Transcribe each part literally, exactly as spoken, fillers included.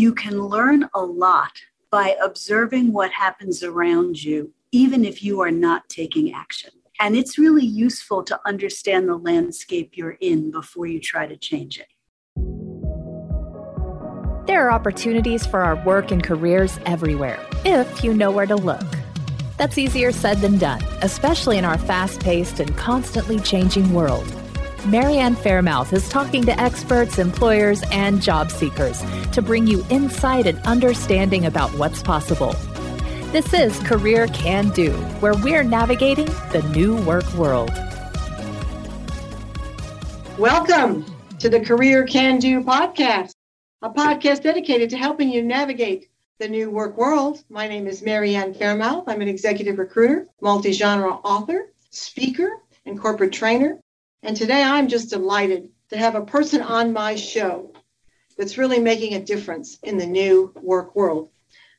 you can learn a lot by observing what happens around you, even if you are not taking action. And it's really useful to understand the landscape you're in before you try to change it. There are opportunities for our work and careers everywhere, if you know where to look. That's easier said than done, especially in our fast-paced and constantly changing world. Marianne Fairmouth is talking to experts, employers, and job seekers to bring you insight and understanding about what's possible. This is Career Can Do, where we're navigating the new work world. Welcome to the Career Can Do podcast, a podcast dedicated to helping you navigate the new work world. My name is Marianne Fairmouth. I'm an executive recruiter, multi-genre author, speaker, and corporate trainer. And today I'm just delighted to have a person on my show that's really making a difference in the new work world.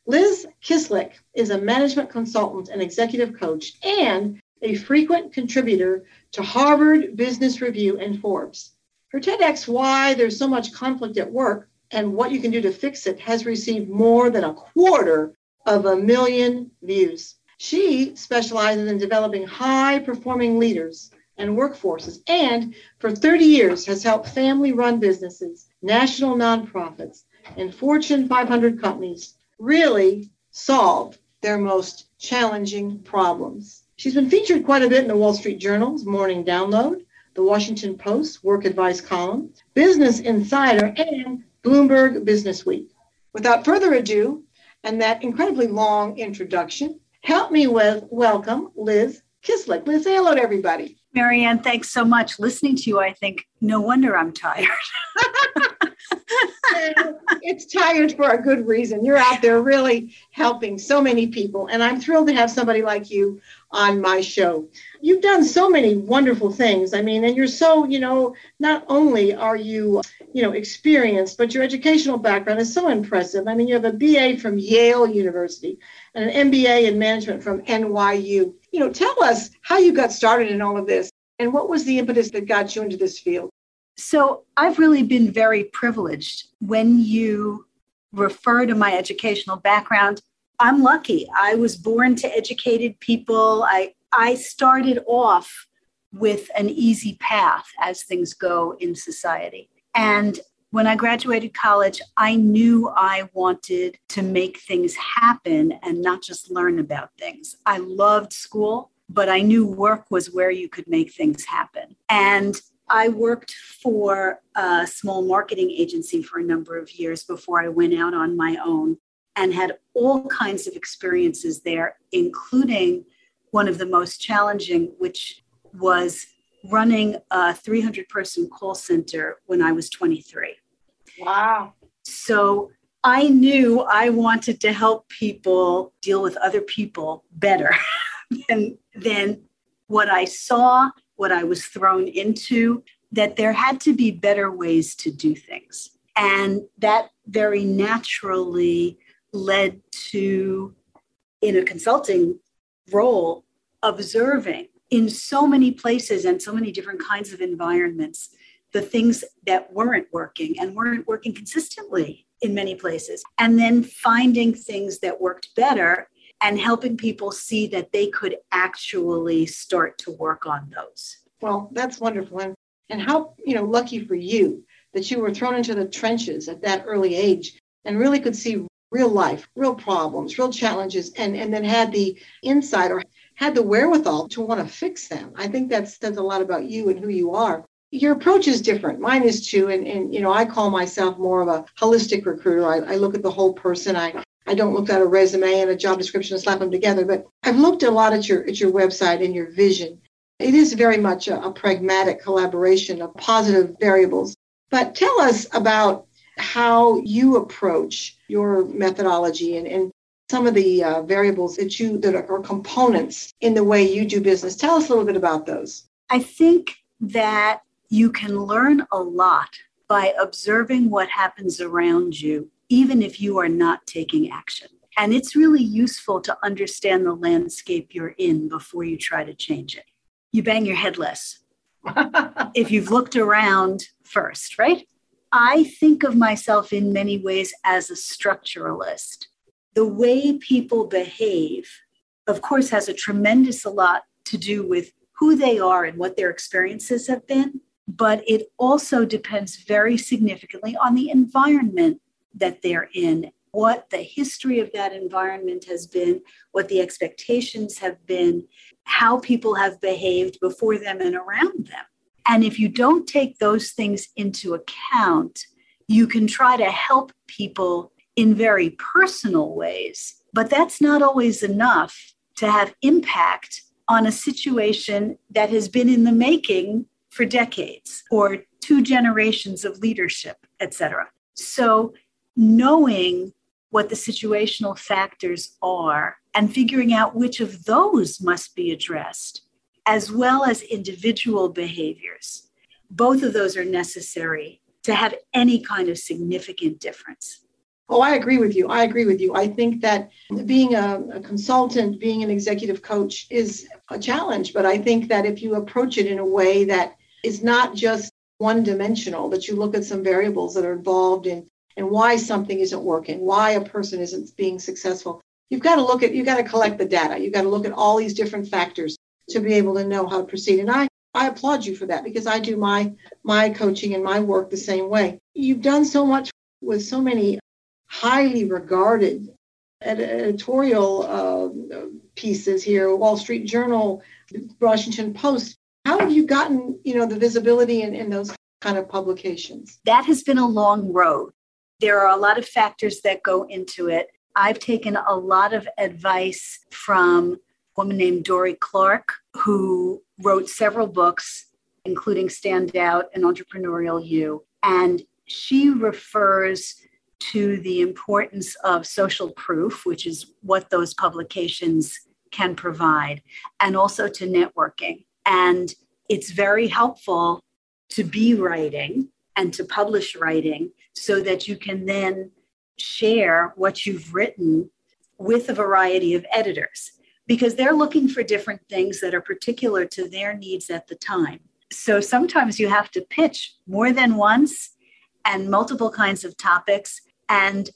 Liz Kislik is a management consultant and executive coach and a frequent contributor to Harvard Business Review and Forbes. Her TEDx, Why There's So Much Conflict at Work and What You Can Do to Fix It, has received more than a quarter of a million views. She specializes in developing high-performing leaders and workforces, and for thirty years has helped family-run businesses, national nonprofits, and Fortune five hundred companies really solve their most challenging problems. She's been featured quite a bit in the Wall Street Journal's Morning Download, the Washington Post Work Advice column, Business Insider, and Bloomberg Business Week. Without further ado, and that incredibly long introduction, help me with welcome Liz Kislik. Liz, say hello to everybody. Marianne, thanks so much. Listening to you, I think, no wonder I'm tired. It's tired for a good reason. You're out there really helping so many people, and I'm thrilled to have somebody like you on my show. You've done so many wonderful things. I mean, and you're so, you know, not only are you, you know, experienced, but your educational background is so impressive. I mean, you have a B A from Yale University and an M B A in management from N Y U. You know, tell us how you got started in all of this and what was the impetus that got you into this field? So I've really been very privileged. When you refer to my educational background, I'm lucky. I was born to educated people. I, I started off with an easy path as things go in society. And when I graduated college, I knew I wanted to make things happen and not just learn about things. I loved school, but I knew work was where you could make things happen. And I worked for a small marketing agency for a number of years before I went out on my own and had all kinds of experiences there, including one of the most challenging, which was running a three hundred person call center when I was twenty-three. Wow. So I knew I wanted to help people deal with other people better than, than what I saw, what I was thrown into, that there had to be better ways to do things. And that very naturally led to, in a consulting role, observing in so many places and so many different kinds of environments, the things that weren't working and weren't working consistently in many places, and then finding things that worked better and helping people see that they could actually start to work on those. Well, that's wonderful. And how, you know, lucky for you that you were thrown into the trenches at that early age and really could see real life, real problems, real challenges, and, and then had the insight or had the wherewithal to want to fix them. I think that says a lot about you and who you are. Your approach is different. Mine is too. And, and you know, I call myself more of a holistic recruiter. I, I look at the whole person. I, I don't look at a resume and a job description and slap them together. But I've looked a lot at your at your website and your vision. It is very much a, a pragmatic collaboration of positive variables. But tell us about how you approach your methodology and, and some of the uh, variables that you that are, are components in the way you do business. Tell us a little bit about those. I think that you can learn a lot by observing what happens around you, even if you are not taking action. And it's really useful to understand the landscape you're in before you try to change it. You bang your head less if you've looked around first, right? I think of myself in many ways as a structuralist. The way people behave, of course, has a tremendous a lot to do with who they are and what their experiences have been, but it also depends very significantly on the environment that they're in, what the history of that environment has been, what the expectations have been, how people have behaved before them and around them. And if you don't take those things into account, you can try to help people in very personal ways, but that's not always enough to have impact on a situation that has been in the making for decades or two generations of leadership, et cetera. So knowing what the situational factors are and figuring out which of those must be addressed, as well as individual behaviors. Both of those are necessary to have any kind of significant difference. Oh, I agree with you. I agree with you. I think that being a, a consultant, being an executive coach is a challenge, but I think that if you approach it in a way that is not just one-dimensional, but you look at some variables that are involved in and why something isn't working, why a person isn't being successful, you've got to look at, you've got to collect the data. You've got to look at all these different factors to be able to know how to proceed. And I, I applaud you for that because I do my, my coaching and my work the same way. You've done so much with so many highly regarded editorial uh, pieces here, Wall Street Journal, Washington Post. How have you gotten, you know, the visibility in, in those kind of publications? That has been a long road. There are a lot of factors that go into it. I've taken a lot of advice from woman named Dori Clark, who wrote several books, including Stand Out and Entrepreneurial You. And she refers to the importance of social proof, which is what those publications can provide, and also to networking. And it's very helpful to be writing and to publish writing so that you can then share what you've written with a variety of editors, because they're looking for different things that are particular to their needs at the time. So sometimes you have to pitch more than once and multiple kinds of topics. And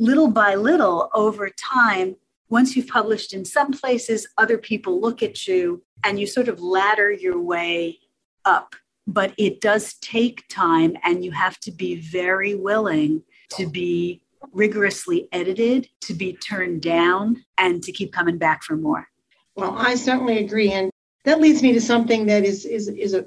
little by little over time, once you've published in some places, other people look at you and you sort of ladder your way up. But it does take time and you have to be very willing to be rigorously edited, to be turned down, and to keep coming back for more. Well, I certainly agree. And that leads me to something that is is is a,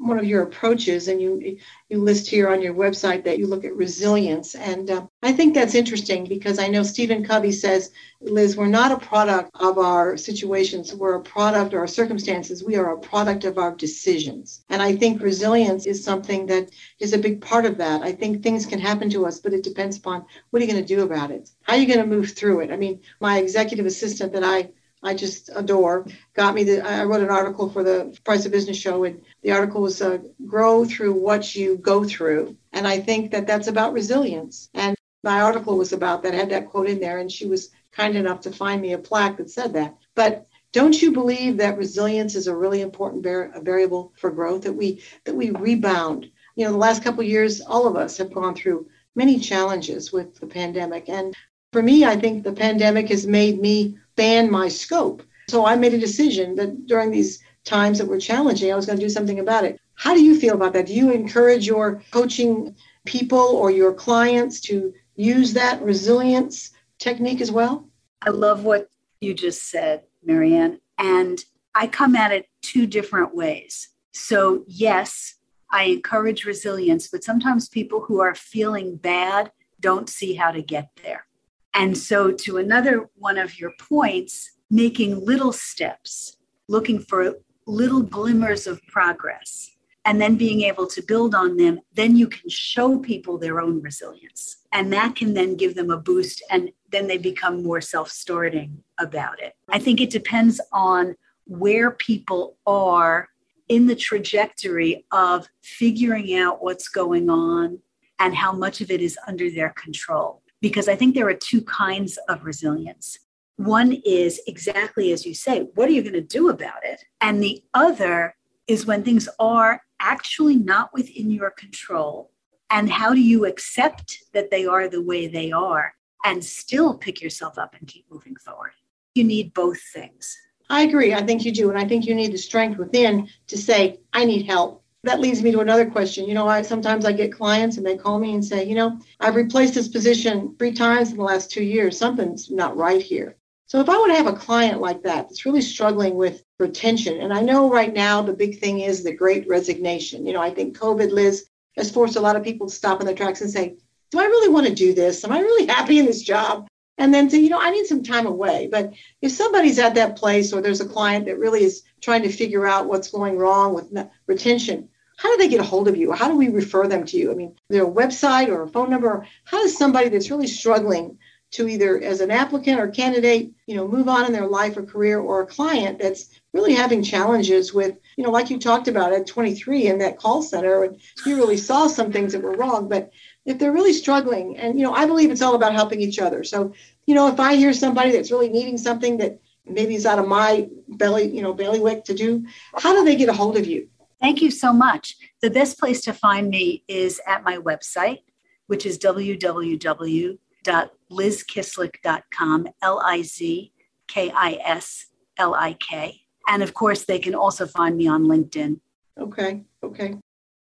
one of your approaches. And you you list here on your website that you look at resilience. And uh, I think that's interesting because I know Stephen Covey says, Liz, we're not a product of our situations. We're a product of our circumstances. We are a product of our decisions. And I think resilience is something that is a big part of that. I think things can happen to us, but it depends upon what are you going to do about it? How are you going to move through it? I mean, my executive assistant that I I just adore, got me the, I wrote an article for the Price of Business show, and the article was uh, grow through what you go through. And I think that that's about resilience. And my article was about that. I had that quote in there, and she was kind enough to find me a plaque that said that. But don't you believe that resilience is a really important var- a variable for growth, that we that we rebound? You know, the last couple of years, all of us have gone through many challenges with the pandemic. And for me, I think the pandemic has made me expand my scope. So I made a decision that during these times that were challenging, I was going to do something about it. How do you feel about that? Do you encourage your coaching people or your clients to use that resilience technique as well? I love what you just said, Marianne. And I come at it two different ways. So yes, I encourage resilience, but sometimes people who are feeling bad don't see how to get there. And so to another one of your points, making little steps, looking for little glimmers of progress, and then being able to build on them, then you can show people their own resilience. And that can then give them a boost, and then they become more self-starting about it. I think it depends on where people are in the trajectory of figuring out what's going on and how much of it is under their control. Because I think there are two kinds of resilience. One is exactly as you say, what are you going to do about it? And the other is when things are actually not within your control, And how do you accept that they are the way they are and still pick yourself up and keep moving forward? You need both things. I agree. I think you do. And I think you need the strength within to say, I need help. That leads me to another question. You know, I sometimes I get clients and they call me and say, you know, I've replaced this position three times in the last two years. Something's not right here. So if I want to have a client like that that's really struggling with retention, and I know right now the big thing is the great resignation. You know, I think COVID, Liz, has forced a lot of people to stop in their tracks and say, do I really want to do this? Am I really happy in this job? And then say, you know, I need some time away. But if somebody's at that place or there's a client that really is trying to figure out what's going wrong with retention, how do they get a hold of you? How do we refer them to you? I mean, their website or a phone number? How does somebody that's really struggling to either as an applicant or candidate, you know, move on in their life or career, or a client that's really having challenges with, you know, like you talked about at twenty-three in that call center, and you really saw some things that were wrong, but if they're really struggling, and, you know, I believe it's all about helping each other. So, you know, if I hear somebody that's really needing something that maybe is out of my belly, you know, bailiwick to do, how do they get a hold of you? Thank you so much. The best place to find me is at my website, which is w w w dot liz kislik dot com, L I Z K I S L I K. And of course, they can also find me on LinkedIn. Okay. Okay.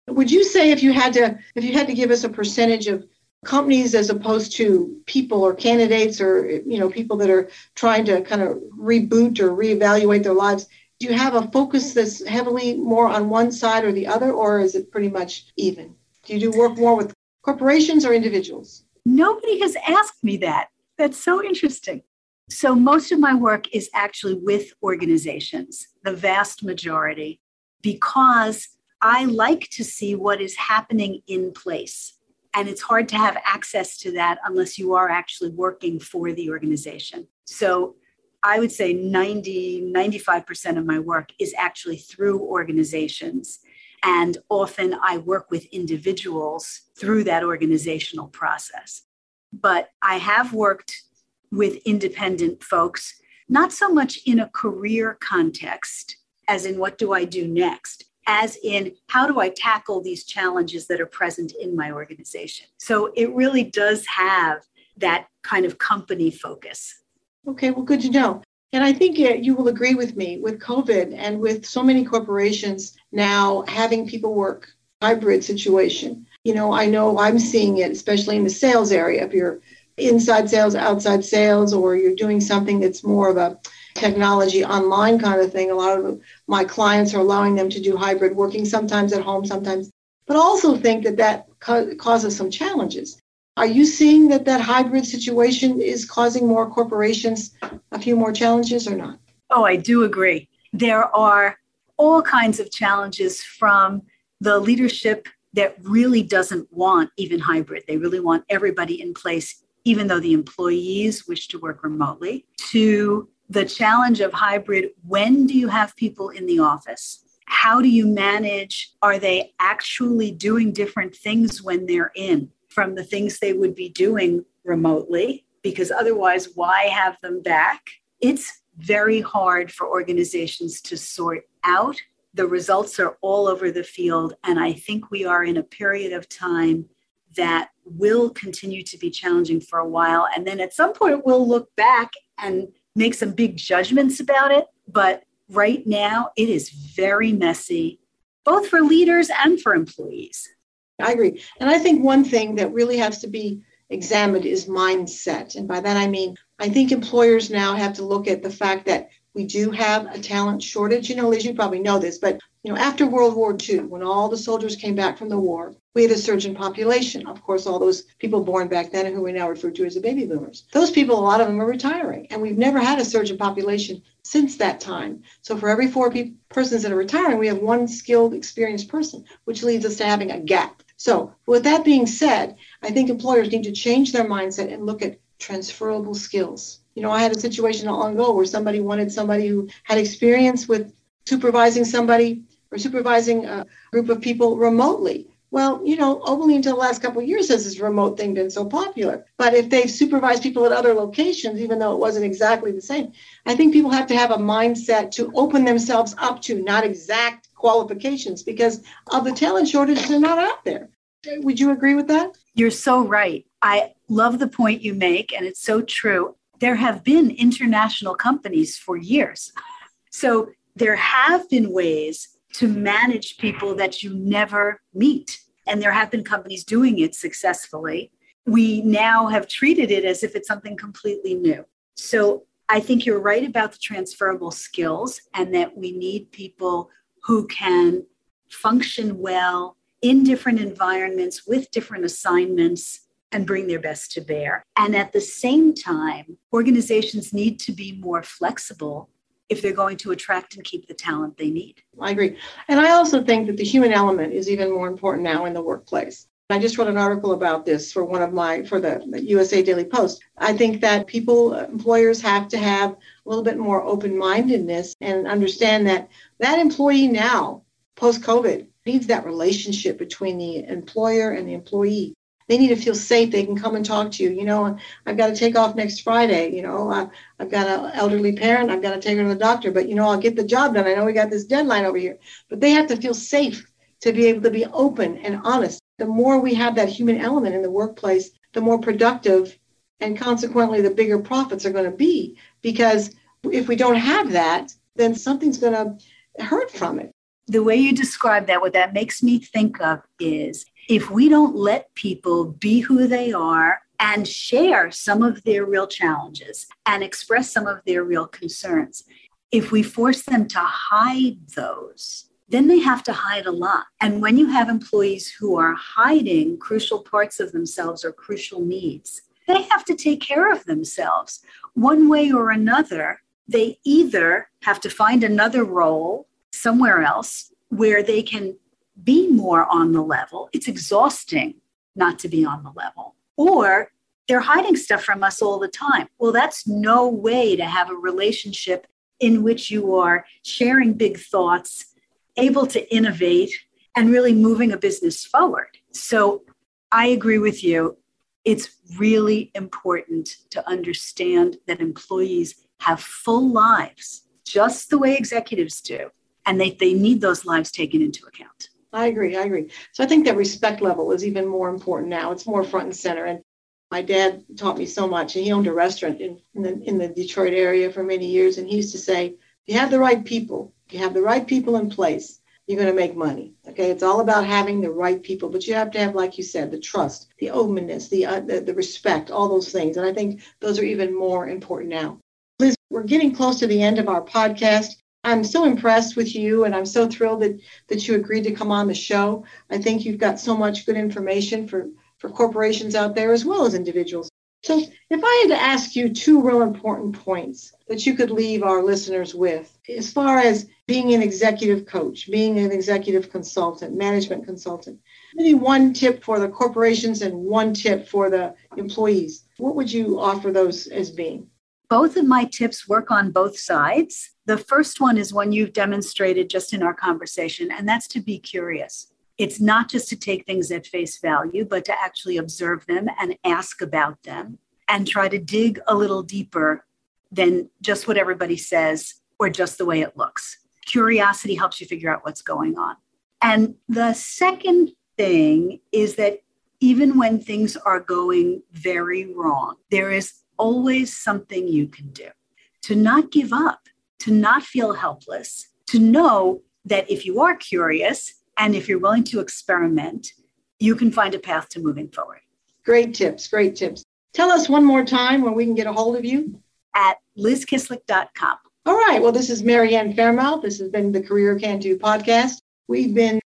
Would you say if you had to if you had to give us a percentage of companies as opposed to people or candidates or, you know, people that are trying to kind of reboot or reevaluate their lives, do you have a focus that's heavily more on one side or the other, or is it pretty much even? Do you do work more with corporations or individuals? Nobody has asked me that. That's so interesting. So most of my work is actually with organizations, the vast majority, because I like to see what is happening in place. And it's hard to have access to that unless you are actually working for the organization. So I would say ninety, ninety-five percent of my work is actually through organizations. And often I work with individuals through that organizational process. But I have worked with independent folks, not so much in a career context, as in what do I do next? As in, how do I tackle these challenges that are present in my organization? So it really does have that kind of company focus. Okay, well, good to know. And I think you will agree with me, with COVID and with so many corporations now having people work hybrid situation. You know, I know I'm seeing it, especially in the sales area. If you're inside sales, outside sales, or you're doing something that's more of a technology online kind of thing. A lot of my clients are allowing them to do hybrid working, sometimes at home, sometimes, but also think that that co- causes some challenges. Are you seeing that that hybrid situation is causing more corporations a few more challenges or not? Oh, I do agree. There are all kinds of challenges from the leadership that really doesn't want even hybrid. They really want everybody in place, even though the employees wish to work remotely, to the challenge of hybrid. When do you have people in the office? How do you manage? Are they actually doing different things when they're in from the things they would be doing remotely? Because otherwise, why have them back? It's very hard for organizations to sort out. The results are all over the field. And I think we are in a period of time that will continue to be challenging for a while. And then at some point, we'll look back and make some big judgments about it. But right now, it is very messy, both for leaders and for employees. I agree. And I think one thing that really has to be examined is mindset. And by that, I mean, I think employers now have to look at the fact that we do have a talent shortage. You know, Liz, you probably know this, but, you know, after World War Two, when all the soldiers came back from the war, we had a surge in population. Of course, all those people born back then who we now refer to as the baby boomers. Those people, a lot of them are retiring. And we've never had a surge in population since that time. So for every four pe- persons that are retiring, we have one skilled, experienced person, which leads us to having a gap. So with that being said, I think employers need to change their mindset and look at transferable skills. You know, I had a situation not long ago where somebody wanted somebody who had experience with supervising somebody or supervising a group of people remotely. Well, you know, only until the last couple of years has this remote thing been so popular. But if they've supervised people at other locations, even though it wasn't exactly the same, I think people have to have a mindset to open themselves up to not exact qualifications because of the talent shortage. They're not out there. Would you agree with that? You're so right. I love the point you make, and it's so true. There have been international companies for years. So there have been ways to manage people that you never meet. And there have been companies doing it successfully. We now have treated it as if it's something completely new. So I think you're right about the transferable skills and that we need people who can function well in different environments with different assignments and bring their best to bear. And at the same time, organizations need to be more flexible if they're going to attract and keep the talent they need. I agree. And I also think that the human element is even more important now in the workplace. I just wrote an article about this for one of my, for the U S A Daily Post. I think that people, employers have to have a little bit more open-mindedness and understand that that employee now, post-COVID, needs that relationship between the employer and the employee. They need to feel safe. They can come and talk to you. You know, I've got to take off next Friday. You know, I, I've got an elderly parent. I've got to take her to the doctor. But, you know, I'll get the job done. I know we got this deadline over here. But they have to feel safe to be able to be open and honest. The more we have that human element in the workplace, the more productive and consequently the bigger profits are going to be. Because if we don't have that, then something's going to hurt from it. The way you describe that, what that makes me think of is if we don't let people be who they are and share some of their real challenges and express some of their real concerns, if we force them to hide those, then they have to hide a lot. And when you have employees who are hiding crucial parts of themselves or crucial needs, they have to take care of themselves. One way or another, they either have to find another role somewhere else where they can be more on the level. It's exhausting not to be on the level. Or they're hiding stuff from us all the time. Well, that's no way to have a relationship in which you are sharing big thoughts, able to innovate, and really moving a business forward. So I agree with you. It's really important to understand that employees have full lives, just the way executives do. And they, they need those lives taken into account. I agree. I agree. So I think that respect level is even more important now. It's more front and center. And my dad taught me so much. And he owned a restaurant in, in, the, in the Detroit area for many years. And he used to say, you have the right people. You have the right people in place. You're going to make money. Okay. It's all about having the right people. But you have to have, like you said, the trust, the openness, the, uh, the, the respect, all those things. And I think those are even more important now. Liz, we're getting close to the end of our podcast. I'm so impressed with you, and I'm so thrilled that, that you agreed to come on the show. I think you've got so much good information for, for corporations out there as well as individuals. So if I had to ask you two real important points that you could leave our listeners with, as far as being an executive coach, being an executive consultant, management consultant, maybe one tip for the corporations and one tip for the employees, what would you offer those as being? Both of my tips work on both sides. The first one is one you've demonstrated just in our conversation, and that's to be curious. It's not just to take things at face value, but to actually observe them and ask about them and try to dig a little deeper than just what everybody says or just the way it looks. Curiosity helps you figure out what's going on. And the second thing is that even when things are going very wrong, there is always something you can do to not give up, to not feel helpless, to know that if you are curious and if you're willing to experiment, you can find a path to moving forward. Great tips. Great tips. Tell us one more time where we can get a hold of you. At liz kislik dot com. All right. Well, this is Marianne Fairmouth. This has been the Career Can Do podcast. We've been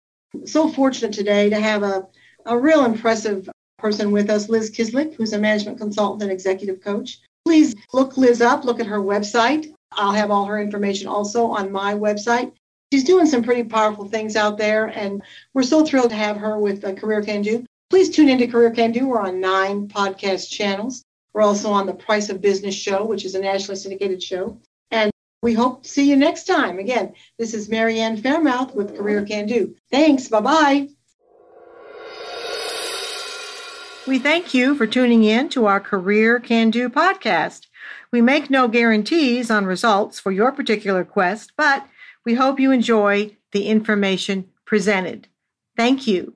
so fortunate today to have a, a real impressive person with us, Liz Kislik, who's a management consultant and executive coach. Please look Liz up, look at her website. I'll have all her information also on my website. She's doing some pretty powerful things out there, and we're so thrilled to have her with Career Can Do. Please tune into Career Can Do. We're on nine podcast channels. We're also on the Price of Business show, which is a nationally syndicated show. And we hope to see you next time. Again, this is Marianne Fairmouth with Career Can Do. Thanks. Bye-bye. We thank you for tuning in to our Career Can Do podcast. We make no guarantees on results for your particular quest, but we hope you enjoy the information presented. Thank you.